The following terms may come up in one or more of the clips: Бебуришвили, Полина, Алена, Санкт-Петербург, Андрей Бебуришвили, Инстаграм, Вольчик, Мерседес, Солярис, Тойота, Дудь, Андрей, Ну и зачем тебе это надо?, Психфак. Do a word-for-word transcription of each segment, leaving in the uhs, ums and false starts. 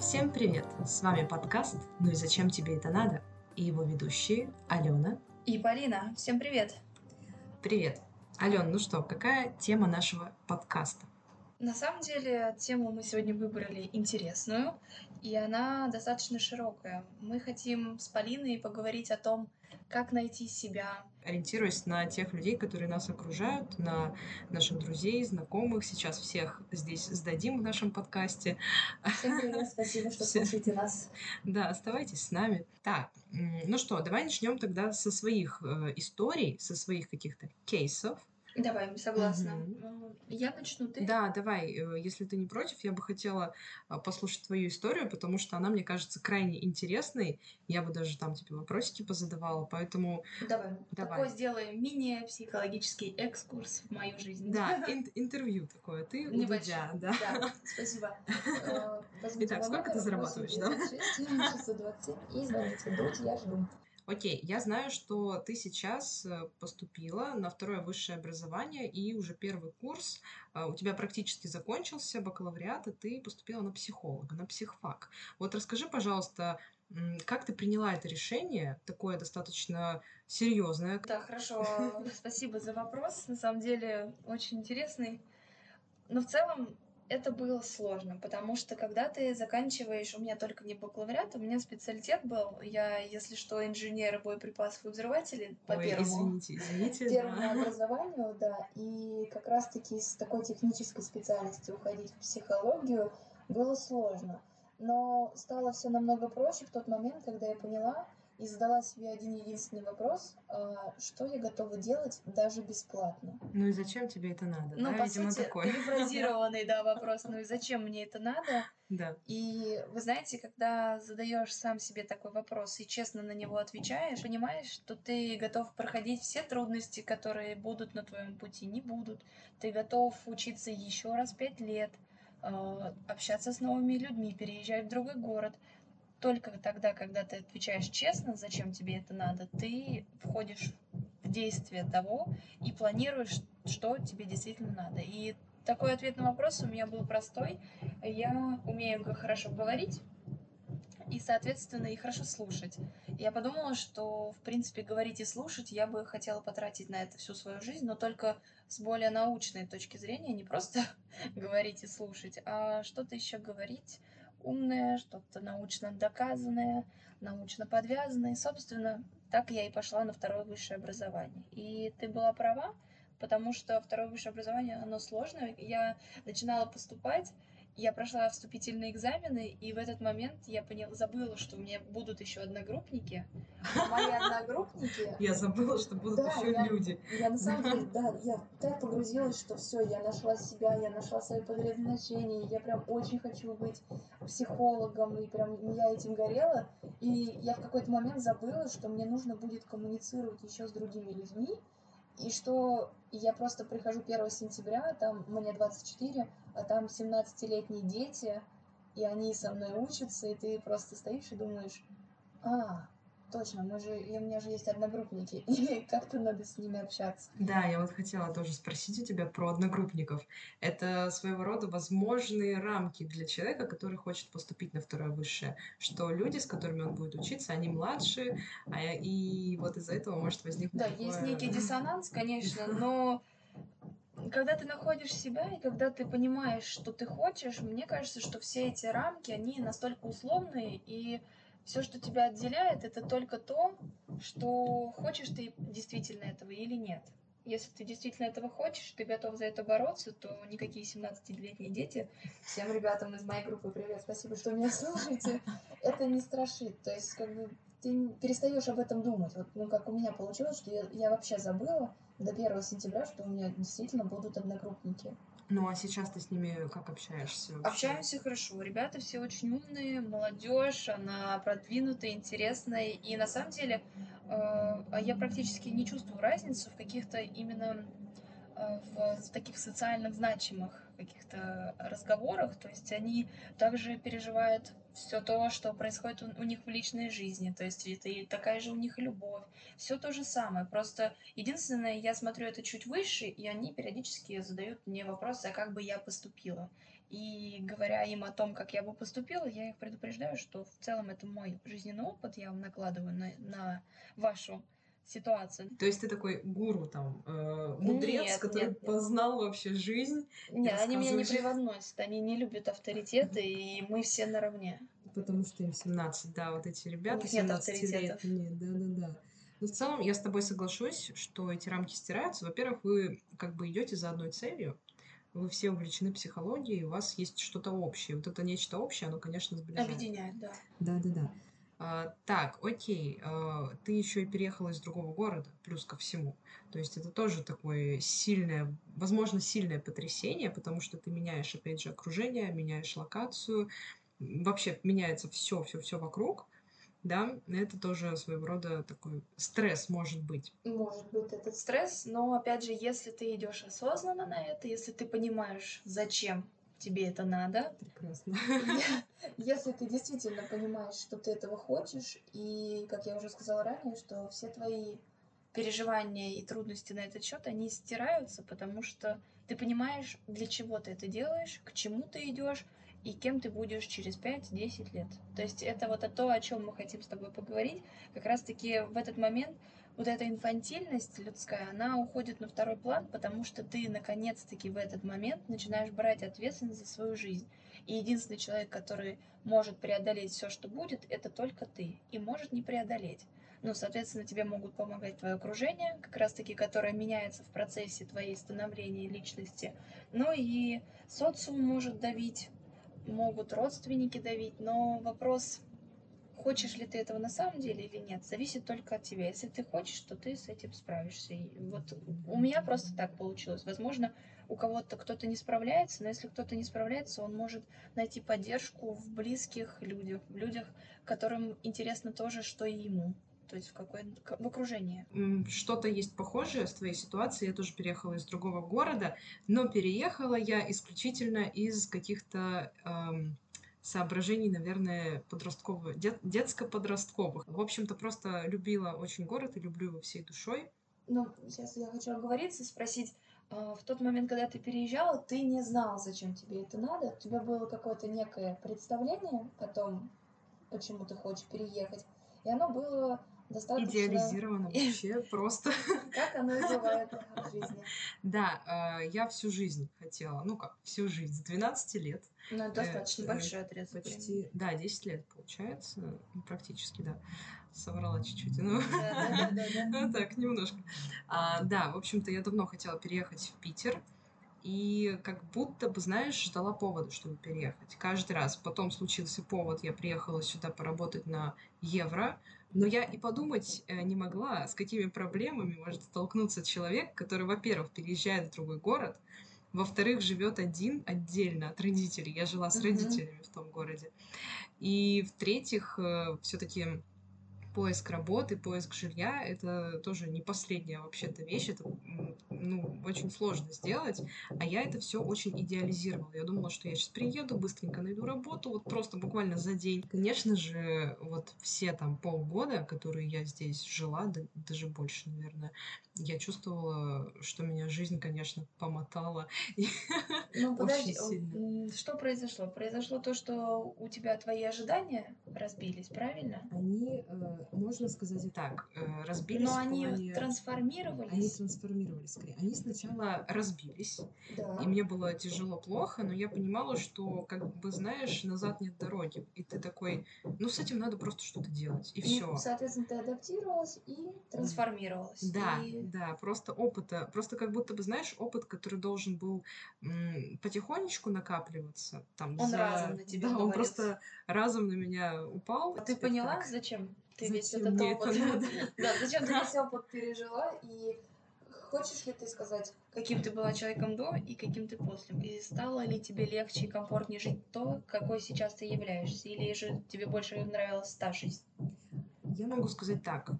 Всем привет! С вами подкаст «Ну и зачем тебе это надо?» и его ведущие Алена и Полина. Всем привет! Привет! Ален, ну что, какая тема нашего подкаста? На самом деле, тему мы сегодня выбрали интересную, и она достаточно широкая. Мы хотим с Полиной поговорить о том, как найти себя. Ориентируясь на тех людей, которые нас окружают, на наших друзей, знакомых. Сейчас всех здесь сдадим в нашем подкасте. Всем привет, спасибо, что слушаете нас. Да, оставайтесь с нами. Так, ну что, давай начнем тогда со своих э, историй, со своих каких-то кейсов. Давай, согласна. Mm-hmm. Я начну, ты? Да, давай. Если ты не против, я бы хотела послушать твою историю, потому что она, мне кажется, крайне интересной. Я бы даже там тебе вопросики позадавала, поэтому... Давай. давай. Такой сделаем мини-психологический экскурс в мою жизнь. Да, ин- интервью такое. Ты у Дудя, да? Да, спасибо. Итак, сколько ты зарабатываешь, да? восемь шесть двадцать и звоните, Дудь, я жду. Окей, я знаю, что ты сейчас поступила на второе высшее образование, и уже первый курс у тебя практически закончился, бакалавриат, и ты поступила на психолога, на психфак. Вот расскажи, пожалуйста, как ты приняла это решение, такое достаточно серьезное? Да, хорошо, спасибо за вопрос, на самом деле очень интересный. Но в целом это было сложно, потому что когда ты заканчиваешь, у меня только не бакалавриат, у меня специалитет был, я, если что, инженер боеприпасов и взрывателей по Ой, первому, извините, извините, первому да. образованию, да, и как раз-таки с такой технической специальности уходить в психологию было сложно, но стало все намного проще в тот момент, когда я поняла и задала себе один-единственный вопрос, а что я готова делать даже бесплатно. Ну и зачем тебе это надо? Ну, да, по видимо, сути, такой. перефразированный да, вопрос, ну и зачем мне это надо? Да. И вы знаете, когда задаешь сам себе такой вопрос и честно на него отвечаешь, понимаешь, что ты готов проходить все трудности, которые будут на твоем пути, не будут. Ты готов учиться еще раз пять лет, общаться с новыми людьми, переезжать в другой город. Только тогда, когда ты отвечаешь честно, зачем тебе это надо, ты входишь в действие того и планируешь, что тебе действительно надо. И такой ответ на вопрос у меня был простой. Я умею хорошо говорить и, соответственно, и хорошо слушать. Я подумала, что, в принципе, говорить и слушать я бы хотела потратить на это всю свою жизнь, но только с более научной точки зрения, не просто говорить и слушать, а что-то еще говорить, умное, что-то научно доказанное, научно подвязанное. И, собственно, так я и пошла на второе высшее образование. И ты была права, потому что второе высшее образование, оно сложное. Я начинала поступать, я прошла вступительные экзамены, и в этот момент я поняла, забыла, что у меня будут еще одногруппники. А мои одногруппники... Я забыла, что будут да, еще я, люди. Я на самом деле, да, я так погрузилась, что все, я нашла себя, я нашла свое предназначение, я прям очень хочу быть психологом, и прям я этим горела. И я в какой-то момент забыла, что мне нужно будет коммуницировать еще с другими людьми, и что я просто прихожу первого сентября, там мне двадцать четыре, а там семнадцатилетние дети, и они со мной учатся, и ты просто стоишь и думаешь, а, точно, мы же, у меня же есть одногруппники, и как-то надо с ними общаться. Да, я вот хотела тоже спросить у тебя про одногруппников. Это своего рода возможные рамки для человека, который хочет поступить на второе высшее, что люди, с которыми он будет учиться, они младше, и вот из-за этого может возникнуть... Да, такое... есть некий диссонанс, конечно, но... Когда ты находишь себя и когда ты понимаешь, что ты хочешь, мне кажется, что все эти рамки, они настолько условные, и все, что тебя отделяет, это только то, что хочешь ты действительно этого или нет. Если ты действительно этого хочешь, ты готов за это бороться, то никакие семнадцатилетние дети, всем ребятам из моей группы привет, спасибо, что меня слушаете, это не страшит. То есть, как бы, ты перестаешь об этом думать. Вот, ну, как у меня получилось, что я, я вообще забыла до первого сентября, что у меня действительно будут одногруппники. Ну, а сейчас ты с ними как общаешься? Вообще? Общаемся хорошо. Ребята все очень умные, молодежь, она продвинутая, интересная. И на самом деле э, я практически не чувствую разницы в каких-то именно в таких социально значимых каких-то разговорах, то есть они также переживают все то, что происходит у них в личной жизни, то есть это и такая же у них любовь, все то же самое, просто единственное, я смотрю это чуть выше, и они периодически задают мне вопросы, а как бы я поступила, и говоря им о том, как я бы поступила, я их предупреждаю, что в целом это мой жизненный опыт, я вам накладываю на, на вашу ситуацию. То есть ты такой гуру там, э, мудрец, нет, который нет, познал нет. вообще жизнь. Нет, они меня не превозносят, они не любят авторитеты, и мы все наравне. Потому что им семнадцать, да, вот эти ребята, семнадцатилетние, нет, да-да-да. Но в целом я с тобой соглашусь, что эти рамки стираются. Во-первых, вы как бы идете за одной целью, вы все увлечены психологией, у вас есть что-то общее. Вот это нечто общее, оно, конечно, сближает. Объединяет, да. Да-да-да. Uh, так, окей, uh, ты еще и переехала из другого города, плюс ко всему. То есть это тоже такое сильное, возможно, сильное потрясение, потому что ты меняешь, опять же, окружение, меняешь локацию, вообще меняется все, все, все вокруг, да, это тоже своего рода такой стресс может быть. Может быть этот стресс, но, опять же, если ты идешь осознанно на это, если ты понимаешь, зачем тебе это надо. Прекрасно. Если ты действительно понимаешь, что ты этого хочешь, и, как я уже сказала ранее, что все твои переживания и трудности на этот счет, они стираются, потому что ты понимаешь, для чего ты это делаешь, к чему ты идешь и кем ты будешь через пять-десять лет. То есть это вот то, о чем мы хотим с тобой поговорить. Как раз-таки в этот момент вот эта инфантильность людская, она уходит на второй план, потому что ты наконец-таки в этот момент начинаешь брать ответственность за свою жизнь. И единственный человек, который может преодолеть все, что будет, это только ты. И может не преодолеть. Ну, соответственно, тебе могут помогать твое окружение, как раз-таки, которое меняется в процессе твоей становления личности. Ну и социум может давить, могут родственники давить, но вопрос, хочешь ли ты этого на самом деле или нет, зависит только от тебя. Если ты хочешь, то ты с этим справишься. И вот у меня просто так получилось. Возможно, у кого-то кто-то не справляется, но если кто-то не справляется, он может найти поддержку в близких людях, в людях, которым интересно тоже, что и ему. То есть в какое-то в окружении. Что-то есть похожее с твоей ситуацией. Я тоже переехала из другого города, но переехала я исключительно из каких-то эм, соображений, наверное, подростковых, дет, детско-подростковых. В общем-то, просто любила очень город и люблю его всей душой. Ну, сейчас я хочу оговориться, спросить, э, в тот момент, когда ты переезжала, ты не знала, зачем тебе это надо? У тебя было какое-то некое представление о том, почему ты хочешь переехать, и оно было достаточно... Идеализировано вообще просто. Как оно и бывает в жизни. Да, я всю жизнь хотела, ну как, всю жизнь, с двенадцати лет. Ну, достаточно большой отрезок. Почти, да, десять лет получается, практически, да. Соврала чуть-чуть, но так, немножко. Да, в общем-то, я давно хотела переехать в Питер. И как будто бы, знаешь, ждала повода, чтобы переехать. Каждый раз. Потом случился повод, я приехала сюда поработать на евро. Но я и подумать не могла, с какими проблемами может столкнуться человек, который, во-первых, переезжает в другой город, во-вторых, живет один отдельно от родителей. Я жила с родителями в том городе. И, в-третьих, все-таки... Поиск работы, поиск жилья — это тоже не последняя вообще-то вещь, это ну, очень сложно сделать, а я это все очень идеализировала. Я думала, что я сейчас приеду, быстренько найду работу, вот просто буквально за день. Конечно же, вот все там полгода, которые я здесь жила, да, даже больше, наверное, я чувствовала, что меня жизнь, конечно, помотала очень сильно. Что произошло? Произошло то, что у тебя твои ожидания разбились, правильно? Они... Можно сказать и так, разбились. Но они плане... трансформировались. Они трансформировались скорее. Они сначала разбились, да. И мне было тяжело, плохо, но я понимала, что, как бы, знаешь, назад нет дороги. И ты такой, ну, с этим надо просто что-то делать, и, и все. Соответственно, ты адаптировалась и трансформировалась. Да, и... да, просто опыта, просто как будто бы, знаешь, опыт, который должен был м- потихонечку накапливаться. Там, он за... разом на тебя да, он просто разом на меня упал. А ты поняла, так... зачем? Ты весь этот опыт. Да, зачем ты весь опыт пережила, и хочешь ли ты сказать, каким ты была человеком до и каким ты после? И стало ли тебе легче и комфортнее жить то, какой сейчас ты являешься? Или же тебе больше нравилась та жизнь? Я могу сказать так.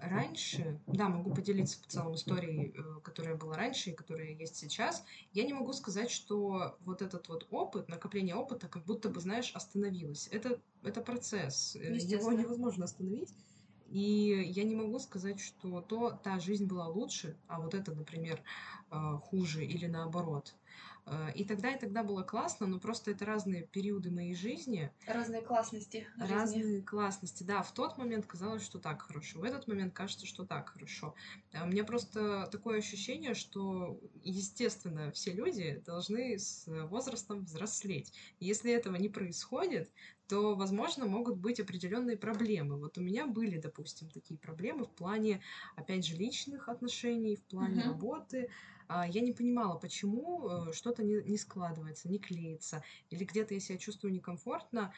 Раньше, да, могу поделиться в целом историей, которая была раньше и которая есть сейчас. Я не могу сказать, что вот этот вот опыт, накопление опыта, как будто бы, знаешь, остановилось. Это, это процесс. Его невозможно остановить. И я не могу сказать, что то, та жизнь была лучше, а вот эта, например, хуже или наоборот. И тогда, и тогда было классно, но просто это разные периоды моей жизни. Разные классности. Разные жизни. классности, да. В тот момент казалось, что так хорошо, в этот момент кажется, что так хорошо. У меня просто такое ощущение, что, естественно, все люди должны с возрастом взрослеть. Если этого не происходит, то, возможно, могут быть определенные проблемы. Вот у меня были, допустим, такие проблемы в плане, опять же, личных отношений, в плане угу. работы. Я не понимала, почему что-то не, не складывается, не клеится, или где-то я себя чувствую некомфортно.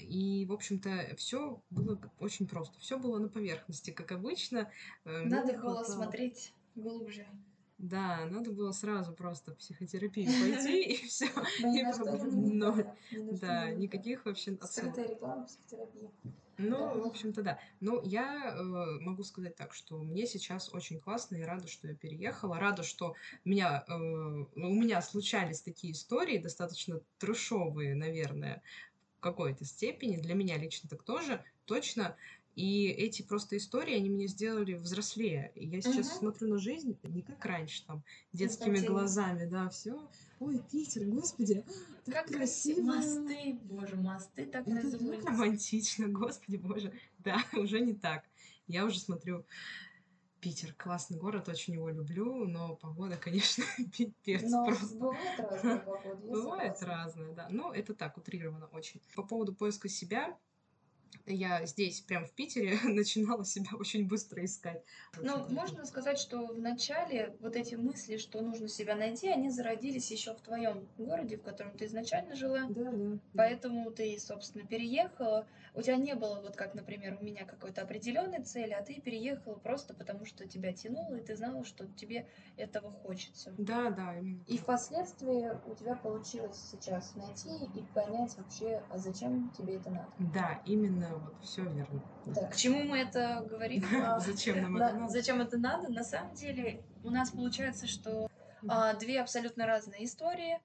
И, в общем-то, все было очень просто. Все было на поверхности, как обычно. Надо было хватало... смотреть глубже. Да, надо было сразу просто в психотерапию пойти, и все. Да, никаких вообще отсылок. Скрытая реклама психотерапии. Ну, в общем-то, да. Но я э, могу сказать так, что мне сейчас очень классно и рада, что я переехала. Рада, что меня, э, у меня случались такие истории, достаточно трешовые, наверное, в какой-то степени. Для меня лично так тоже, точно. И эти просто истории, они меня сделали взрослее. Я сейчас угу. смотрю на жизнь не как раньше, там, детскими глазами, да, все. Ой, Питер, господи, так как красиво. Мосты, боже, мосты так разводятся. Так романтично, господи, боже. Да, уже не так. Я уже смотрю, Питер, классный город, очень его люблю, но погода, конечно, пипец но просто. Бывает разная погода. Бывает разная, да. Ну, это так, утрированно очень. По поводу поиска себя... Я здесь, прям в Питере, начинала себя очень быстро искать. Но можно сказать, что в начале вот эти мысли, что нужно себя найти, они зародились еще в твоем городе, в котором ты изначально жила. Да, да. Поэтому ты, собственно, переехала. У тебя не было, вот как, например, у меня какой-то определенной цели, а ты переехала просто потому, что тебя тянуло, и ты знала, что тебе этого хочется. Да, да, именно. И впоследствии у тебя получилось сейчас найти и понять вообще, а зачем тебе это надо. Да, именно. Вот, все верно. Да. К чему мы это говорим? Зачем нам это надо? Зачем это надо? На самом деле у нас получается, что а, две абсолютно разные истории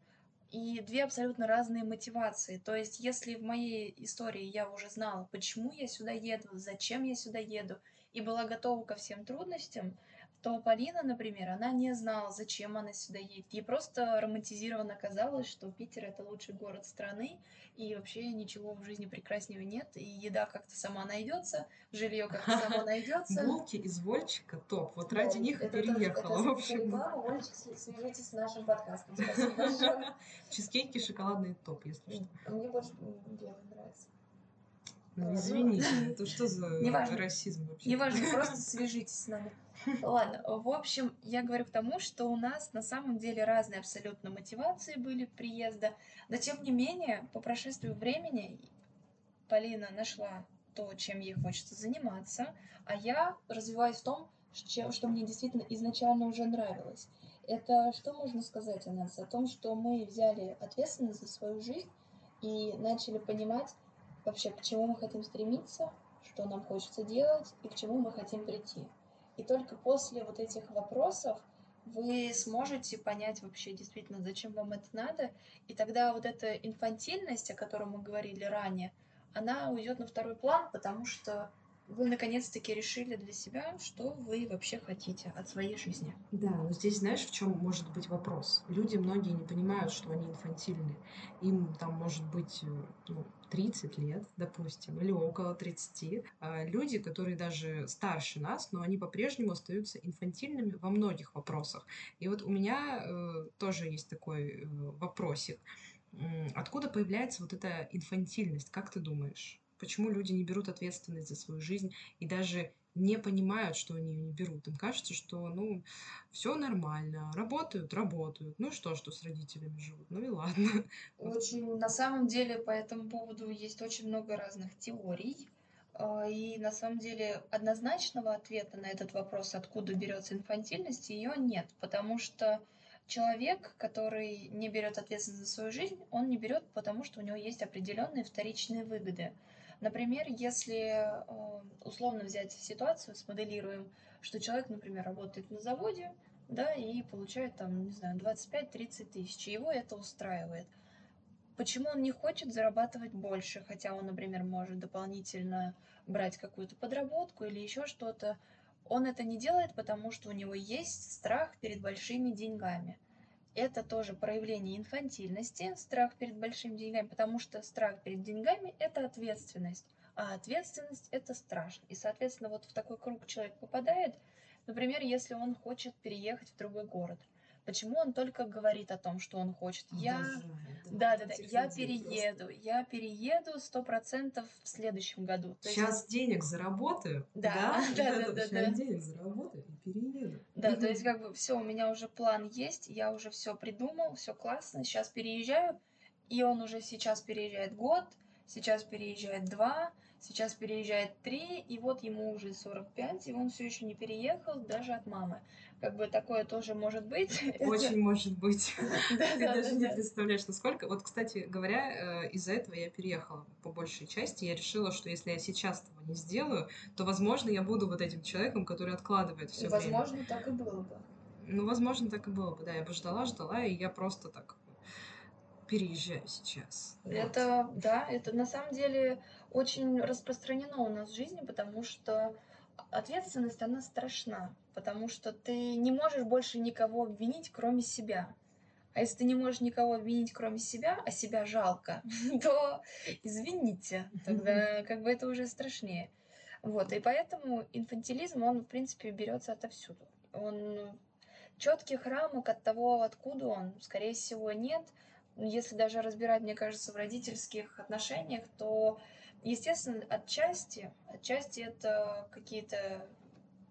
и две абсолютно разные мотивации. То есть если в моей истории я уже знала, почему я сюда еду, зачем я сюда еду, и была готова ко всем трудностям, то Полина, например, она не знала, зачем она сюда едет. Ей просто романтизированно казалось, что Питер — это лучший город страны, и вообще ничего в жизни прекраснего нет, и еда как-то сама найдется, жилье как-то само найдется. Булки из Вольчика топ. Вот ради них переехала. В общем, Вольчик, свяжитесь с нашим подкастом. Спасибо большое. Чизкейки шоколадные топ, если что. Мне больше белый нравится. Ну, извините, это что за расизм вообще? Неважно, просто свяжитесь с нами. Ладно, в общем, я говорю к тому, что у нас на самом деле разные абсолютно мотивации были приезда, но тем не менее, по прошествию времени Полина нашла то, чем ей хочется заниматься, а я развиваюсь в том, что мне действительно изначально уже нравилось. Это что можно сказать о нас? О том, что мы взяли ответственность за свою жизнь и начали понимать вообще, к чему мы хотим стремиться, что нам хочется делать и к чему мы хотим прийти. И только после вот этих вопросов вы сможете понять вообще действительно, зачем вам это надо. И тогда вот эта инфантильность, о которой мы говорили ранее, она уйдет на второй план, потому что вы наконец-таки решили для себя, что вы вообще хотите от своей жизни. Да, но здесь знаешь, в чем может быть вопрос? Люди многие не понимают, что они инфантильны. Им там может быть ну, тридцать лет, допустим, или около тридцати. Люди, которые даже старше нас, но они по-прежнему остаются инфантильными во многих вопросах. И вот у меня э, тоже есть такой э, вопросик. Откуда появляется вот эта инфантильность? Как ты думаешь? Почему люди не берут ответственность за свою жизнь и даже не понимают, что они ее не берут? Им кажется, что, ну, все нормально, работают, работают. Ну что, что с родителями живут? Ну и ладно. Очень, на самом деле, по этому поводу есть очень много разных теорий. И, на самом деле, однозначного ответа на этот вопрос, откуда берется инфантильность, ее нет. Потому что человек, который не берет ответственность за свою жизнь, он не берет, потому что у него есть определенные вторичные выгоды. Например, если условно взять ситуацию, смоделируем, что человек, например, работает на заводе, да, и получает там, не знаю, двадцать пять - тридцать тысяч, его это устраивает. Почему он не хочет зарабатывать больше, хотя он, например, может дополнительно брать какую-то подработку или еще что-то? Он это не делает, потому что у него есть страх перед большими деньгами. Это тоже проявление инфантильности, страх перед большими деньгами, потому что страх перед деньгами – это ответственность, а ответственность – это страшно. И, соответственно, вот в такой круг человек попадает, например, если он хочет переехать в другой город. Почему он только говорит о том, что он хочет? Я, да, да, да, я перееду, просто. я перееду сто процентов в следующем году. То Сейчас есть... денег заработаю, да, да, да, да, да, да, да. денег заработаю и перееду. Да, У-у-у. то есть как бы все, у меня уже план есть, я уже все придумал, все классно. Сейчас переезжаю, и он уже сейчас переезжает год, сейчас переезжает два, сейчас переезжает три, и вот ему уже сорок пять, и он все еще не переехал даже от мамы. Как бы такое тоже может быть. Очень может быть. Ты даже не представляешь, насколько. Вот, кстати говоря, из-за этого я переехала по большей части. Я решила, что если я сейчас этого не сделаю, то, возможно, я буду вот этим человеком, который откладывает все время. Возможно, так и было бы. Ну, возможно, так и было бы, да. Я бы ждала, ждала, и я просто так... переезжаю сейчас. Это, вот. да, это на самом деле очень распространено у нас в жизни, потому что ответственность, она страшна, потому что ты не можешь больше никого обвинить, кроме себя. А если ты не можешь никого обвинить, кроме себя, а себя жалко, то извините, тогда как бы это уже страшнее. Вот, и поэтому инфантилизм, он, в принципе, берется отовсюду. Он четких рамок от того, откуда он, скорее всего, нет. Если даже разбирать, мне кажется, в родительских отношениях, то, естественно, отчасти, отчасти это какие-то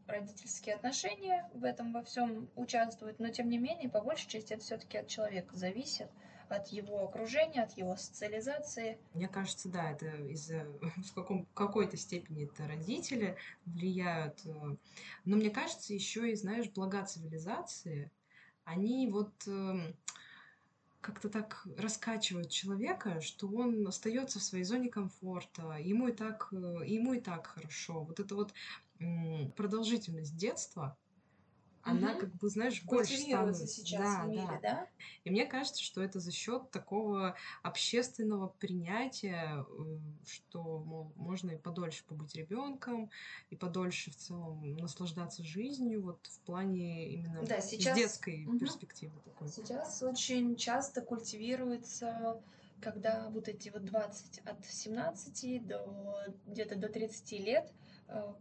родительские отношения в этом во всем участвуют, но, тем не менее, по большей части это все-таки от человека зависит, от его окружения, от его социализации. Мне кажется, да, это из-за в каком, какой-то степени это родители влияют. Но мне кажется, еще и, знаешь, блага цивилизации, они вот... как-то так раскачивают человека, что он остается в своей зоне комфорта, ему и так, ему и так хорошо. Вот эта вот продолжительность детства, угу. она как бы, знаешь, больше становится сейчас да, в мире, да. да? И мне кажется, что это за счет такого общественного принятия, что, мол, можно и подольше побыть ребенком, и подольше в целом наслаждаться жизнью, вот в плане именно да, сейчас... детской угу. перспективы такой. Сейчас очень часто культивируется, когда вот эти вот двадцать от семнадцати до где-то до тридцати лет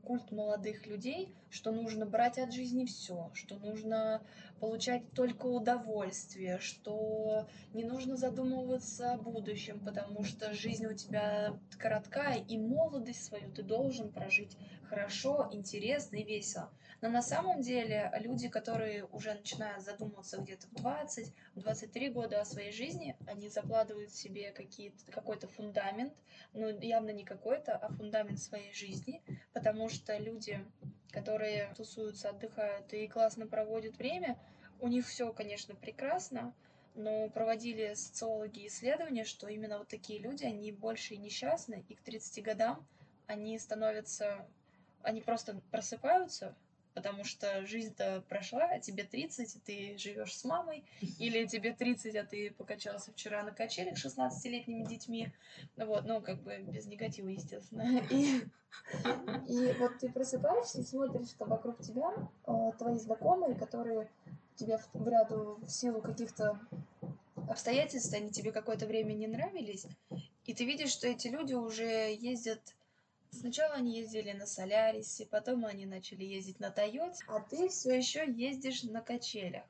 культ молодых людей, что нужно брать от жизни все, что нужно получать только удовольствие, что не нужно задумываться о будущем, потому что жизнь у тебя коротка, и молодость свою ты должен прожить хорошо, интересно и весело. Но на самом деле люди, которые уже начинают задумываться где-то в двадцать - двадцать три года о своей жизни, они закладывают себе какие-то, какой-то фундамент, ну явно не какой-то, а фундамент своей жизни, потому что люди, которые тусуются, отдыхают и классно проводят время, у них все, конечно, прекрасно, но проводили социологи исследования, что именно вот такие люди, они больше несчастны, и к тридцати годам они становятся, они просто просыпаются, потому что жизнь-то прошла, а тебе тридцать, и ты живешь с мамой, или тебе тридцать, а ты покачался вчера на качелях с шестнадцатилетними детьми. Вот, ну, как бы без негатива, естественно. И, и вот ты просыпаешься и смотришь, что вокруг тебя твои знакомые, которые тебе в ряду в силу каких-то обстоятельств, они тебе какое-то время не нравились, и ты видишь, что эти люди уже ездят. Сначала они ездили на Солярисе, потом они начали ездить на Тойоте, а ты все еще ездишь на качелях.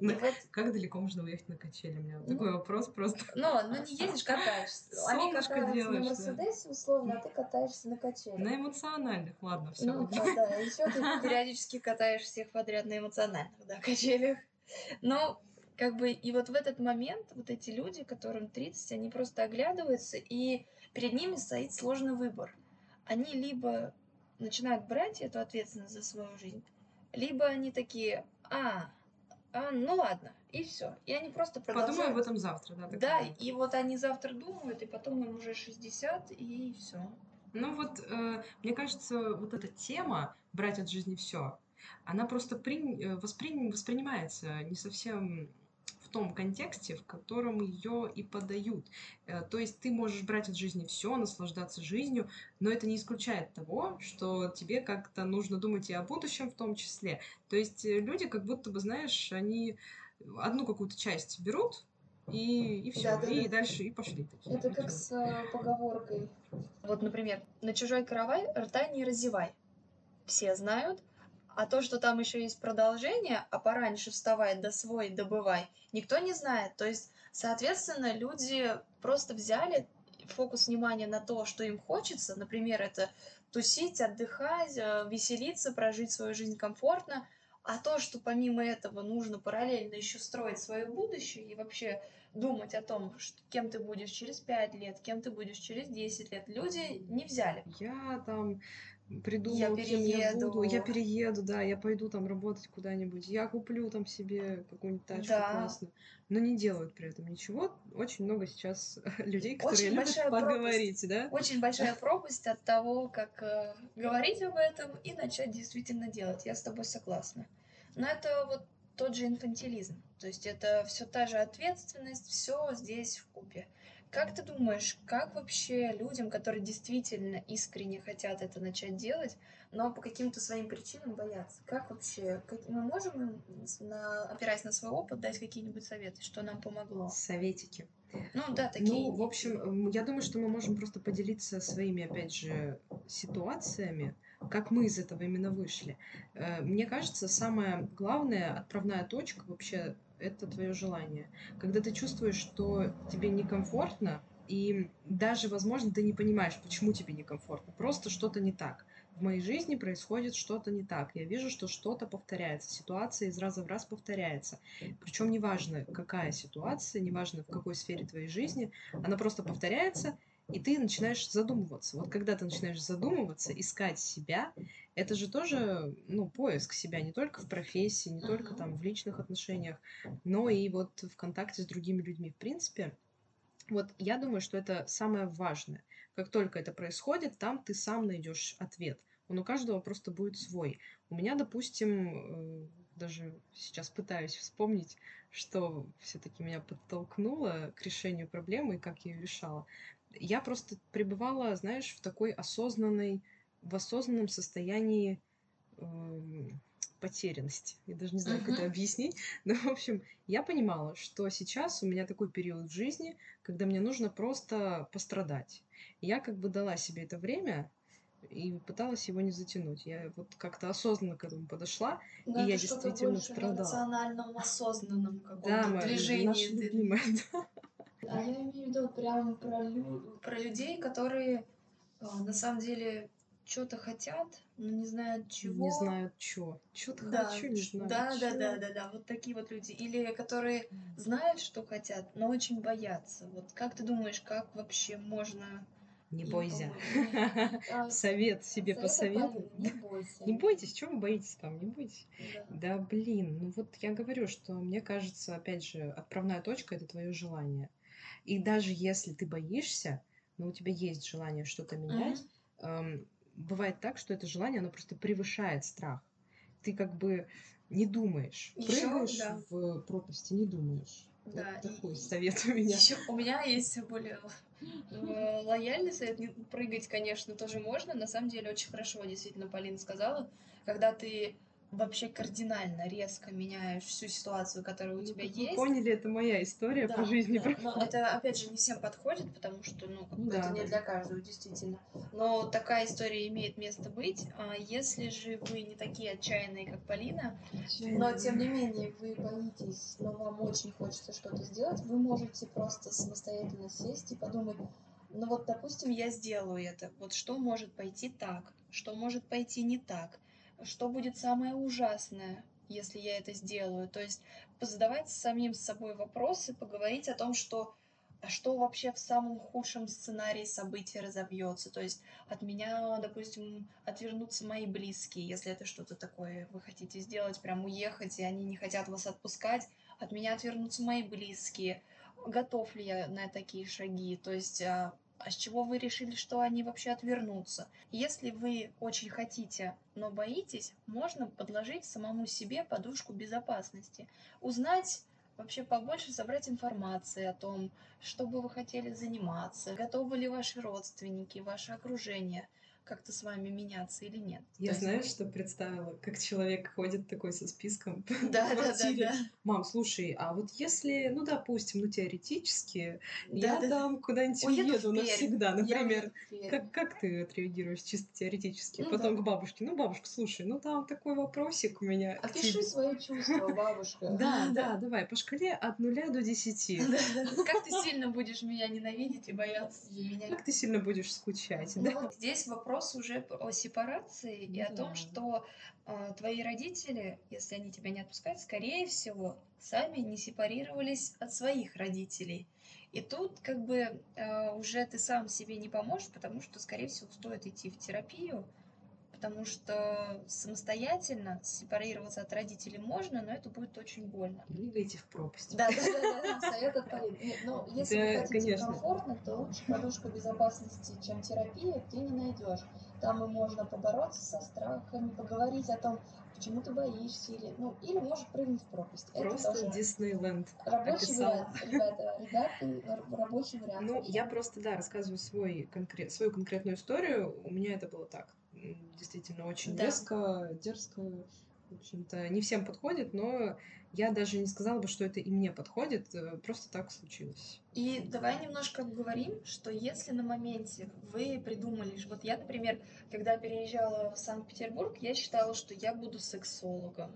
Ну, вот... Как далеко можно уехать на качели? У меня ну, такой вопрос просто. Ну, ну не ездишь, катаешься. Они катаются делаешь, на Мерседесе, условно, да. а ты катаешься на качелях. На эмоциональных, ладно, все. Ну, да, да. Еще ты периодически катаешь всех подряд на эмоциональных, да, качелях. Но, как бы, и вот в этот момент вот эти люди, которым тридцать, они просто оглядываются, и перед ними стоит сложный выбор. Они либо начинают брать эту ответственность за свою жизнь, либо они такие, а, а, ну ладно, и все. И они просто продолжают. Подумай об этом завтра, да? Да, и вот они завтра думают, и потом им уже шестьдесят, и все. Ну вот, э, мне кажется, вот эта тема «брать от жизни все», она просто при... воспри... воспринимается не совсем в том контексте, в котором ее и подают. Э, то есть ты можешь брать от жизни все, наслаждаться жизнью, но это не исключает того, что тебе как-то нужно думать и о будущем в том числе. То есть люди как будто бы, знаешь, они одну какую-то часть берут, И, и все, да, да, и да. дальше, и пошли. Такие. Это как с э, поговоркой. Вот, например, на чужой каравай рта не разевай. Все знают. А то, что там еще есть продолжение, а пораньше вставай, да свой добывай, никто не знает. То есть, соответственно, люди просто взяли фокус внимания на то, что им хочется. Например, это тусить, отдыхать, веселиться, прожить свою жизнь комфортно. А то, что помимо этого нужно параллельно еще строить свое будущее и вообще думать о том, кем ты будешь через пять лет, кем ты будешь через десять лет, люди не взяли. Я там придумал, я перееду. Кем я буду, я перееду, да, я пойду там работать куда-нибудь, я куплю там себе какую-нибудь тачку, да. Классную. Но не делают при этом ничего. Очень много сейчас людей, которые очень любят поговорить. Пропасть, да? Очень большая пропасть от того, как э, говорить об этом и начать действительно делать. Я с тобой согласна. Но это вот тот же инфантилизм. То есть это все та же ответственность, все здесь вкупе. Как ты думаешь, как вообще людям, которые действительно искренне хотят это начать делать, но по каким-то своим причинам боятся, как вообще, как мы можем, на, опираясь на свой опыт, дать какие-нибудь советы, что нам помогло? Советики. Ну да, такие. Ну, в общем, я думаю, что мы можем просто поделиться своими, опять же, ситуациями, как мы из этого именно вышли. Мне кажется, самая главная отправная точка вообще – это твое желание. Когда ты чувствуешь, что тебе некомфортно, и даже, возможно, ты не понимаешь, почему тебе некомфортно, просто что-то не так. В моей жизни происходит что-то не так. Я вижу, что что-то повторяется. Ситуация из раза в раз повторяется. Причем неважно, какая ситуация, неважно, в какой сфере твоей жизни, она просто повторяется, и ты начинаешь задумываться. Вот когда ты начинаешь задумываться, искать себя, это же тоже, ну, поиск себя не только в профессии, не только там в личных отношениях, но и вот в контакте с другими людьми. В принципе, вот я думаю, что это самое важное. Как только это происходит, там ты сам найдешь ответ. Он у каждого просто будет свой. У меня, допустим, даже сейчас пытаюсь вспомнить, что все-таки меня подтолкнуло к решению проблемы и как я ее решала. Я просто пребывала, знаешь, в такой осознанной, в осознанном состоянии э, потерянности. Я даже не знаю, uh-huh. как это объяснить. Но, в общем, я понимала, что сейчас у меня такой период в жизни, когда мне нужно просто пострадать. Я как бы дала себе это время и пыталась его не затянуть. Я вот как-то осознанно к этому подошла, но и я действительно страдала. Это что-то больше в эмоциональном, осознанном каком-то движении. Да, наше любимое, да. А я имею в виду прям про, лю... про людей, которые на самом деле что-то хотят, но не знают чего. Не знают чего. Что-то да. хочу, не знаю. Да, да, да, да, да. Вот такие вот люди. Или которые знают, что хотят, но очень боятся. Вот как ты думаешь, как вообще можно... Не бойся. Совет себе посоветую. Не бойтесь, чего вы боитесь там, не бойтесь. Да блин, ну вот я говорю, что мне кажется, опять же, отправная точка — это твое желание. И даже если ты боишься, но у тебя есть желание что-то менять, mm-hmm. эм, бывает так, что это желание, оно просто превышает страх. Ты как бы не думаешь, Еще, прыгаешь да. в пропасти, не думаешь. Да, вот такой и... совет у меня. Еще у меня есть более лояльный совет. Прыгать, конечно, тоже можно. На самом деле очень хорошо, действительно, Полина сказала, когда ты вообще кардинально, резко меняешь всю ситуацию, которая у тебя есть. Вы поняли, это моя история да, по жизни. Да. Но это, опять же, не всем подходит, потому что ну, как бы да, это не да. для каждого, действительно. Но такая история имеет место быть. Если же вы не такие отчаянные, как Полина, Отчаянные. но, тем не менее, вы боитесь, но вам очень хочется что-то сделать, вы можете просто самостоятельно сесть и подумать, ну вот, допустим, я сделаю это. Вот что может пойти так, что может пойти не так. Что будет самое ужасное, если я это сделаю? То есть позадавать самим собой вопросы, поговорить о том, что что вообще в самом худшем сценарии событий разобьется. То есть от меня, допустим, отвернутся мои близкие, если это что-то такое вы хотите сделать, прям уехать, и они не хотят вас отпускать, от меня отвернутся мои близкие. Готов ли я на такие шаги? То есть а, а с чего вы решили, что они вообще отвернутся? Если вы очень хотите, но боитесь, можно подложить самому себе подушку безопасности. Узнать вообще побольше, собрать информации о том, что бы вы хотели заниматься, готовы ли ваши родственники, ваше окружение как-то с вами меняться или нет. Я, знаешь, что представила? Как человек ходит такой со списком по квартире. Мам, слушай, а вот если, ну, допустим, ну, теоретически, я там куда-нибудь уеду навсегда, например. Как ты отреагируешь чисто теоретически? Потом к бабушке. Ну, бабушка, слушай, ну, там такой вопросик у меня. Опиши свои чувства, бабушка. Да, да, давай, по шкале от нуля до десяти. Как ты сильно будешь меня ненавидеть и бояться меня? Как ты сильно будешь скучать? Здесь вопрос Вопрос уже о сепарации и да. о том, что э, твои родители, если они тебя не отпускают, скорее всего, сами не сепарировались от своих родителей. И тут как бы э, уже ты сам себе не поможешь, потому что, скорее всего, стоит идти в терапию, потому что самостоятельно сепарироваться от родителей можно, но это будет очень больно. Или идти в пропасть. Да, да, да, да, совет от Полины. Но если да, вы хотите конечно. комфортно, то лучше подушку безопасности, чем терапия, ты не найдешь. Там и можно побороться со страхами, поговорить о том, почему ты боишься, или, ну, или может прыгнуть в пропасть. Просто Диснейленд. Рабочий вариант, ребята, ребята, рабочий вариант. Ну, я просто, да, рассказываю свой конкрет, свою конкретную историю. У меня это было так. Действительно, очень да. резко, дерзко. В общем-то, не всем подходит, но я даже не сказала бы, что это и мне подходит. Просто так случилось. И давай немножко обговорим, что если на моменте вы придумали... Вот я, например, когда переезжала в Санкт-Петербург, я считала, что я буду сексологом.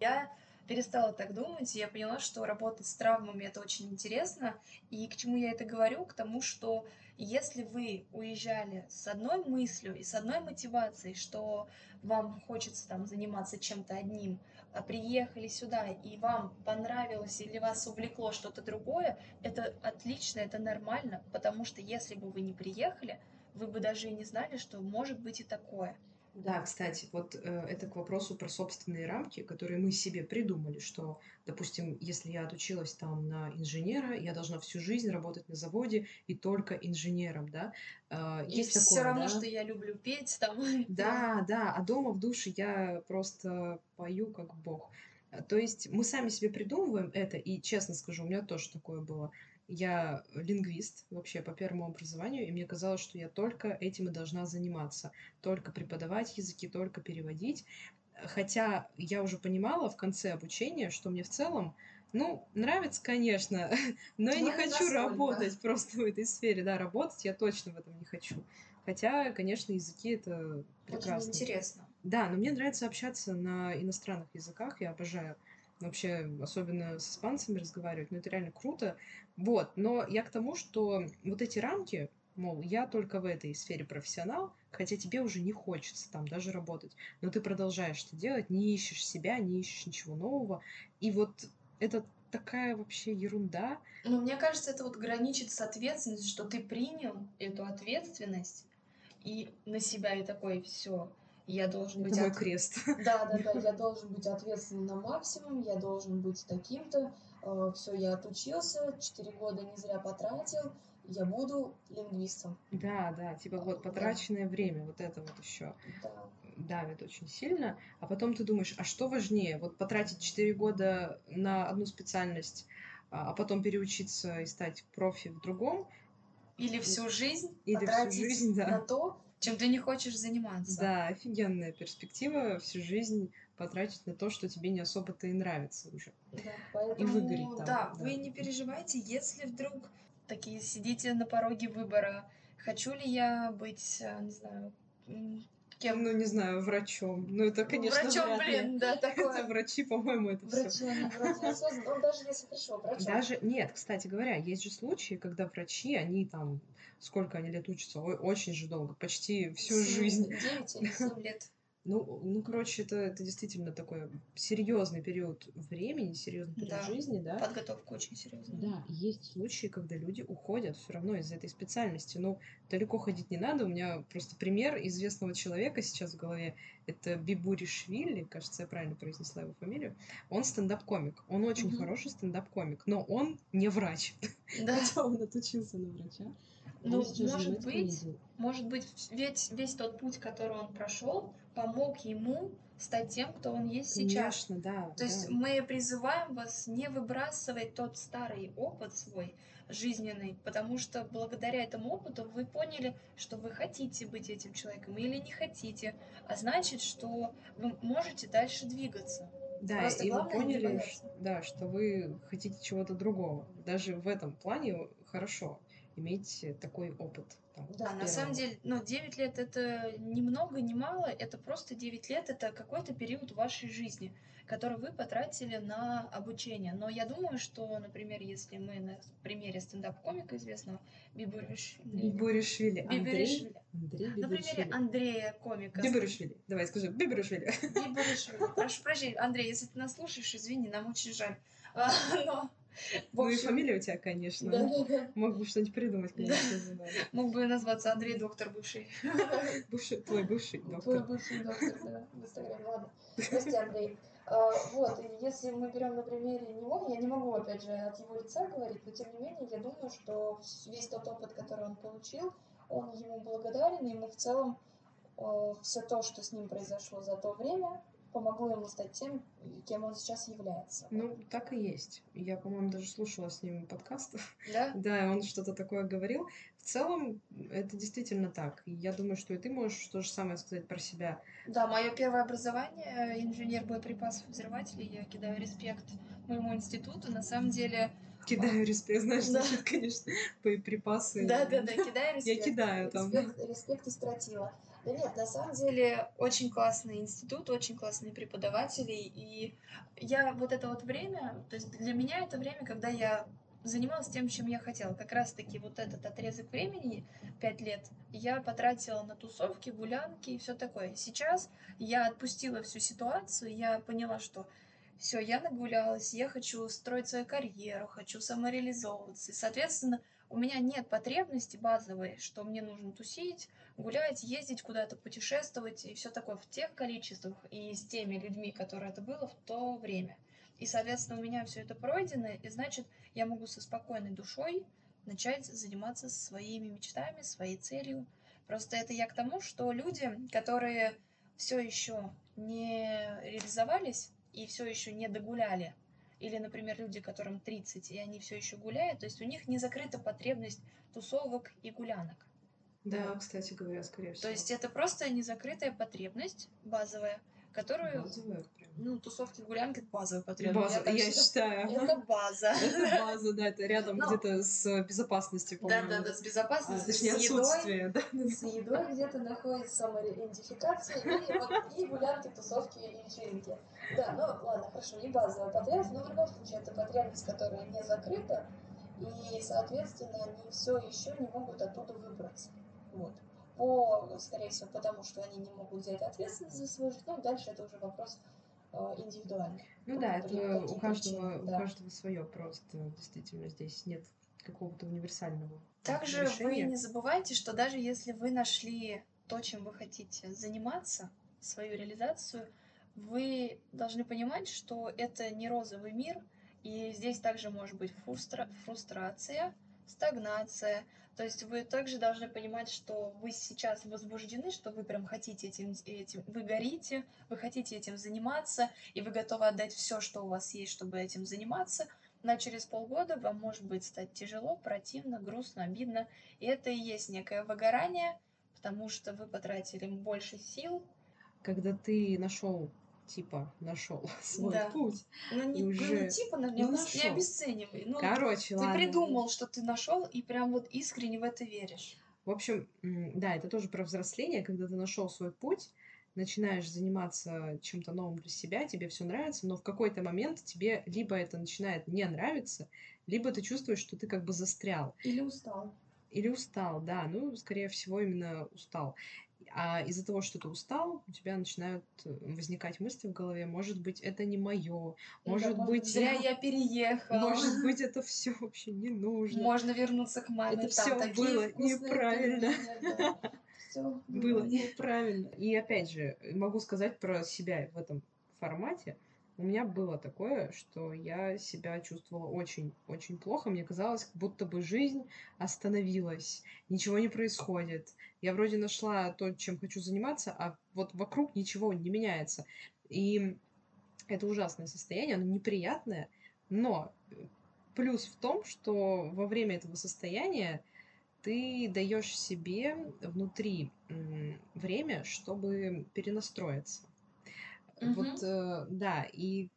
Я перестала так думать, и я поняла, что работать с травмами — это очень интересно. И к чему я это говорю? К тому, что если вы уезжали с одной мыслью и с одной мотивацией, что вам хочется там заниматься чем-то одним, а приехали сюда, и вам понравилось или вас увлекло что-то другое, это отлично, это нормально, потому что если бы вы не приехали, вы бы даже и не знали, что может быть и такое. Да, кстати, вот э, это к вопросу про собственные рамки, которые мы себе придумали, что, допустим, если я отучилась там на инженера, я должна всю жизнь работать на заводе и только инженером, да. Э, и есть все такое, равно, да? Что я люблю петь там. Да, да, а дома в душе я просто пою как бог. То есть мы сами себе придумываем это, и, честно скажу, у меня тоже такое было. Я лингвист вообще по первому образованию, и мне казалось, что я только этим и должна заниматься. Только преподавать языки, только переводить. Хотя я уже понимала в конце обучения, что мне в целом, ну, нравится, конечно, но, но я не хочу работать да. просто в этой сфере. Да, работать я точно в этом не хочу. Хотя, конечно, языки — это прекрасно. Очень интересно. Да, но мне нравится общаться на иностранных языках, я обожаю. Вообще, особенно с испанцами разговаривать, ну, это реально круто. Вот, но я к тому, что вот эти рамки, мол, я только в этой сфере профессионал, хотя тебе уже не хочется там даже работать, но ты продолжаешь это делать, не ищешь себя, не ищешь ничего нового, и вот это такая вообще ерунда. Ну, мне кажется, это вот граничит с ответственностью, что ты принял эту ответственность и на себя, и такой, все. Я должен быть мой от... крест. Да, да, да. Я должен быть ответственным на максимум, я должен быть таким-то. Э, все, я отучился, четыре года не зря потратил, я буду лингвистом. Да, да, типа вот потраченное да. время, вот это вот еще да. давит очень сильно. А потом ты думаешь, а что важнее, вот потратить четыре года на одну специальность, а потом переучиться и стать профи в другом? Или всю жизнь Или потратить всю жизнь, да. на то, чем ты не хочешь заниматься. Да, офигенная перспектива всю жизнь потратить на то, что тебе не особо-то и нравится уже. Да, поэтому... И выгореть там. Да, да, вы не переживайте, если вдруг такие сидите на пороге выбора, хочу ли я быть, не знаю, кем? Ну, не знаю, врачом. Ну, это, конечно, врачом, вряд ли. блин, да, такое. Это врачи, по-моему, это врачи, все. Врачи, ну, даже если пришел врачом. Даже, нет, кстати говоря, есть же случаи, когда врачи, они там, сколько они лет учатся, ой, очень же долго, почти всю семь, жизнь. девять или семь лет. Ну, ну, короче, это, это действительно такой серьезный период времени, серьезный период да. жизни, да. Подготовка очень серьезная. Да, есть случаи, когда люди уходят все равно из этой специальности. Ну, далеко ходить не надо. У меня просто пример известного человека сейчас в голове. Это Бебуришвили, кажется, я правильно произнесла его фамилию. Он стендап-комик. Он очень угу. хороший стендап-комик, но он не врач. Да. Хотя он отучился на врача. Ну, может быть, может быть, ведь весь тот путь, который он прошел, помог ему стать тем, кто он есть сейчас. Конечно, да. То да. есть мы призываем вас не выбрасывать тот старый опыт свой жизненный, потому что благодаря этому опыту вы поняли, что вы хотите быть этим человеком или не хотите, а значит, что вы можете дальше двигаться. Да, просто и вы поняли, что, да, что вы хотите чего-то другого. Даже в этом плане хорошо иметь такой опыт. Там, да, первого. На самом деле, ну, девять лет это ни много, ни мало, это просто девять лет, это какой-то период вашей жизни, который вы потратили на обучение. Но я думаю, что, например, если мы на примере стендап-комика известного Бебуришвили. Бебуришвили. Бебуришвили. Андрей. Андрей. На примере Андрея комика. Бебуришвили. Давай, скажи, Бебуришвили. Бебуришвили. Прошу прощения, Андрей, если ты нас слушаешь, извини, нам очень жаль. Но... Ну и фамилия у тебя, конечно. Да, да, да. Мог бы что-нибудь придумать, конечно. Да. Мог бы назваться Андрей доктор бывший. Бывший, твой бывший доктор. Твой бывший доктор, да. В Инстаграме, ладно. Прости, Андрей. Вот, если мы берем на примере него, я не могу, опять же, от его лица говорить, но тем не менее, я думаю, что весь тот опыт, который он получил, он ему благодарен, и ему в целом все то, что с ним произошло за то время, помогло ему стать тем, кем он сейчас является. Ну, так и есть. Я, по-моему, даже слушала с ним подкаст. Да? Да, он что-то такое говорил. В целом, это действительно так. Я думаю, что и ты можешь то же самое сказать про себя. Да, мое первое образование — инженер боеприпасов и взрывателей. Я кидаю респект моему институту. На самом деле... Кидаю респект, знаешь, да. значит, конечно, боеприпасы. Да-да-да, кидаю респект. Я кидаю там. Респект, респект истратила. Да нет, на самом деле, очень классный институт, очень классные преподаватели. И я вот это вот время, то есть для меня это время, когда я занималась тем, чем я хотела. Как раз-таки вот этот отрезок времени, пять лет, я потратила на тусовки, гулянки и все такое. Сейчас я отпустила всю ситуацию, я поняла, что... Все, я нагулялась, я хочу строить свою карьеру, хочу самореализовываться. И, соответственно, у меня нет потребности базовой, что мне нужно тусить, гулять, ездить куда-то, путешествовать и все такое в тех количествах и с теми людьми, которые это было в то время. И, соответственно, у меня все это пройдено, и значит, я могу со спокойной душой начать заниматься своими мечтами, своей целью. Просто это я к тому, что люди, которые все еще не реализовались, и все еще не догуляли. Или, например, люди, которым тридцать, и они все еще гуляют, то есть у них не закрыта потребность тусовок и гулянок. Да, кстати говоря, скорее всего. То есть это просто незакрытая потребность базовая, которую... Базовая, прям. Ну, тусовки, гулянки — это базовая потребность. База, я, я считаю. Это база. Это база, да, это рядом Но... где-то с безопасностью, по-моему. Да-да-да, с безопасностью, а, точнее, с едой. Да. С едой где-то находится самоидентификация, и, вот, и гулянки, тусовки, и вечеринки. Да, ну ладно, хорошо, не базовая потребность, но в любом случае это потребность, которая не закрыта, и, соответственно, они все еще не могут оттуда выбраться. Вот. По, скорее всего, потому что они не могут взять ответственность за свою жизнь. Ну, дальше это уже вопрос э, индивидуальный. Ну да, это у каждого, причины, да. у каждого свое просто. Действительно, здесь нет какого-то универсального Также решения. Вы не забывайте, что даже если вы нашли то, чем вы хотите заниматься, свою реализацию, вы должны понимать, что это не розовый мир, и здесь также может быть фрустра- фрустрация, стагнация. То есть вы также должны понимать, что вы сейчас возбуждены, что вы прям хотите этим, этим, вы горите, вы хотите этим заниматься, и вы готовы отдать все, что у вас есть, чтобы этим заниматься, но через полгода вам может быть стать тяжело, противно, грустно, обидно, и это и есть некое выгорание, потому что вы потратили больше сил. Когда ты нашел типа нашел свой да. путь. Ну, не, уже... ну, типа, ну, не, не обесценивай. Ну, Короче, ты ладно. придумал, что ты нашел, и прям вот искренне в это веришь. В общем, да, это тоже про взросление, когда ты нашел свой путь, начинаешь заниматься чем-то новым для себя, тебе все нравится, но в какой-то момент тебе либо это начинает не нравиться, либо ты чувствуешь, что ты как бы застрял. Или устал. Или устал, да. Ну, скорее всего, именно устал. А из-за того, что ты устал, у тебя начинают возникать мысли в голове. Может быть, это не мое. Может да, быть, зря я переехала. Может быть, это все вообще не нужно. Можно вернуться к маме. Это все было неправильно. Было неправильно. И опять же, могу сказать про себя в этом формате. У меня было такое, что я себя чувствовала очень-очень плохо. Мне казалось, как будто бы жизнь остановилась, ничего не происходит. Я вроде нашла то, чем хочу заниматься, а вот вокруг ничего не меняется. И это ужасное состояние, оно неприятное. Но плюс в том, что во время этого состояния ты даешь себе внутри время, чтобы перенастроиться. Uh-huh. Вот, э, да, и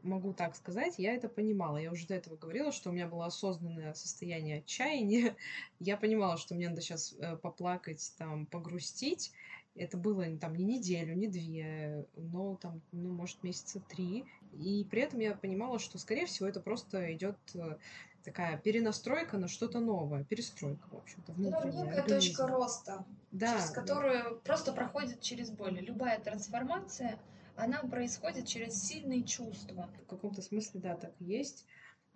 могу так сказать, я это понимала. Я уже до этого говорила, что у меня было осознанное состояние отчаяния. Я понимала, что мне надо сейчас э, поплакать, там, погрустить. Это было там не неделю, не две, но там, ну, может, месяца три. И при этом я понимала, что, скорее всего, это просто идет э, такая перенастройка на что-то новое, перестройка, в общем-то, внутренняя. Ну, некая организм. Точка роста, да, через которую да. просто проходит через боль. Любая трансформация... она происходит через сильные чувства. В каком-то смысле, да, так и есть.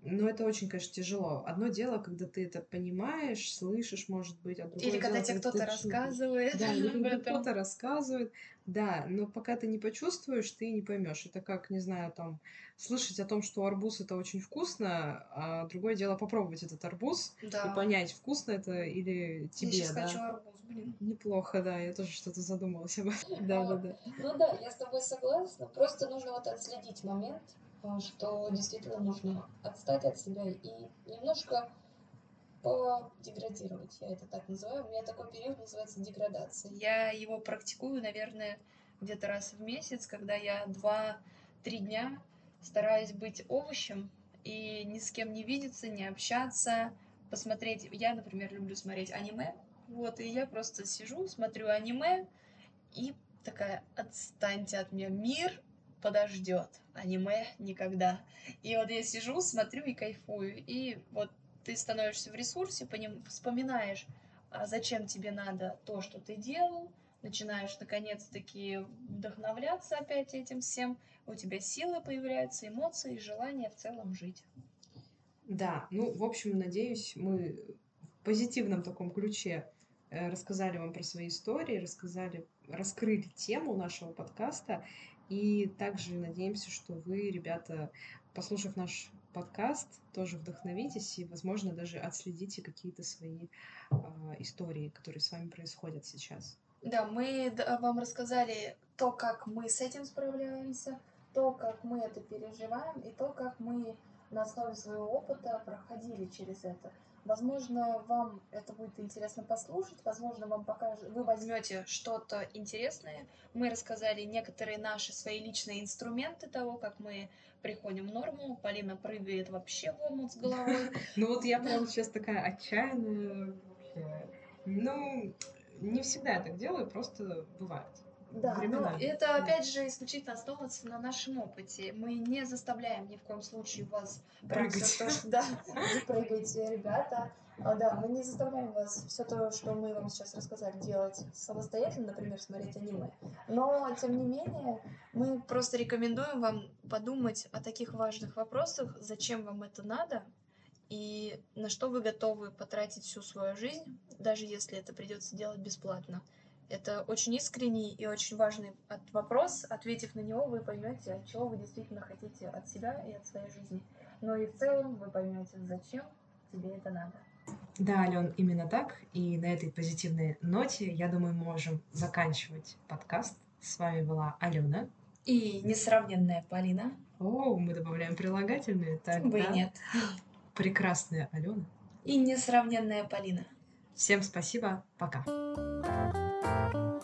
Но это очень, конечно, тяжело. Одно дело, когда ты это понимаешь, слышишь, может быть. А другое Или когда дело, тебе когда кто-то рассказывает. Да, когда кто-то рассказывает. Да, но пока ты не почувствуешь, ты не поймешь. Это как, не знаю, там, слышать о том, что арбуз — это очень вкусно, а другое дело попробовать этот арбуз да. и понять, вкусно это или тебе. Я сейчас да. хочу арбуз, блин. Неплохо, да, я тоже что-то задумалась об этом. Да, да, да. Ну да, я с тобой согласна. Просто нужно вот отследить момент, что действительно нужно отстать от себя и немножко подеградировать, я это так называю. У меня такой период называется деградация. Я его практикую, наверное, где-то раз в месяц, когда я два-три дня стараюсь быть овощем и ни с кем не видеться, не общаться, посмотреть. Я, например, люблю смотреть аниме, вот, и я просто сижу, смотрю аниме и такая: отстаньте от меня, мир подождет, аниме никогда. И вот я сижу, смотрю и кайфую. И вот ты становишься в ресурсе, вспоминаешь, а зачем тебе надо то, что ты делал, начинаешь наконец-таки вдохновляться опять этим всем, у тебя силы появляются, эмоции, желание в целом жить. Да, ну, в общем, надеюсь, мы в позитивном таком ключе рассказали вам про свои истории, рассказали, раскрыли тему нашего подкаста. И также надеемся, что вы, ребята, послушав наш подкаст, тоже вдохновитесь и, возможно, даже отследите какие-то свои э, истории, которые с вами происходят сейчас. Да, мы вам рассказали то, как мы с этим справляемся, то, как мы это переживаем, и то, как мы на основе своего опыта проходили через это. Возможно, вам это будет интересно послушать, возможно, вам покажет, вы возьмете что-то интересное. Мы рассказали некоторые наши свои личные инструменты того, как мы приходим в норму. Полина прыгает вообще в омут с головой. Ну вот я прям сейчас такая отчаянная. Ну, не всегда я так делаю, просто бывает. Да, но это, опять же, исключительно основывается на нашем опыте. Мы не заставляем ни в коем случае вас прыгать. Все то, что... Да, не прыгайте, ребята. А, да, мы не заставляем вас все то, что мы вам сейчас рассказали, делать самостоятельно, например, смотреть аниме. Но, тем не менее, мы просто рекомендуем вам подумать о таких важных вопросах, зачем вам это надо и на что вы готовы потратить всю свою жизнь, даже если это придется делать бесплатно. Это очень искренний и очень важный вопрос. Ответив на него, вы поймете, чего вы действительно хотите от себя и от своей жизни. Но и в целом вы поймете, зачем тебе это надо. Да, Ален, именно так. И на этой позитивной ноте, я думаю, мы можем заканчивать подкаст. С вами была Алена. И несравненная Полина. О, мы добавляем прилагательные. Тогда... Вы нет. Прекрасная Алена. И несравненная Полина. Всем спасибо. Пока. Thank you.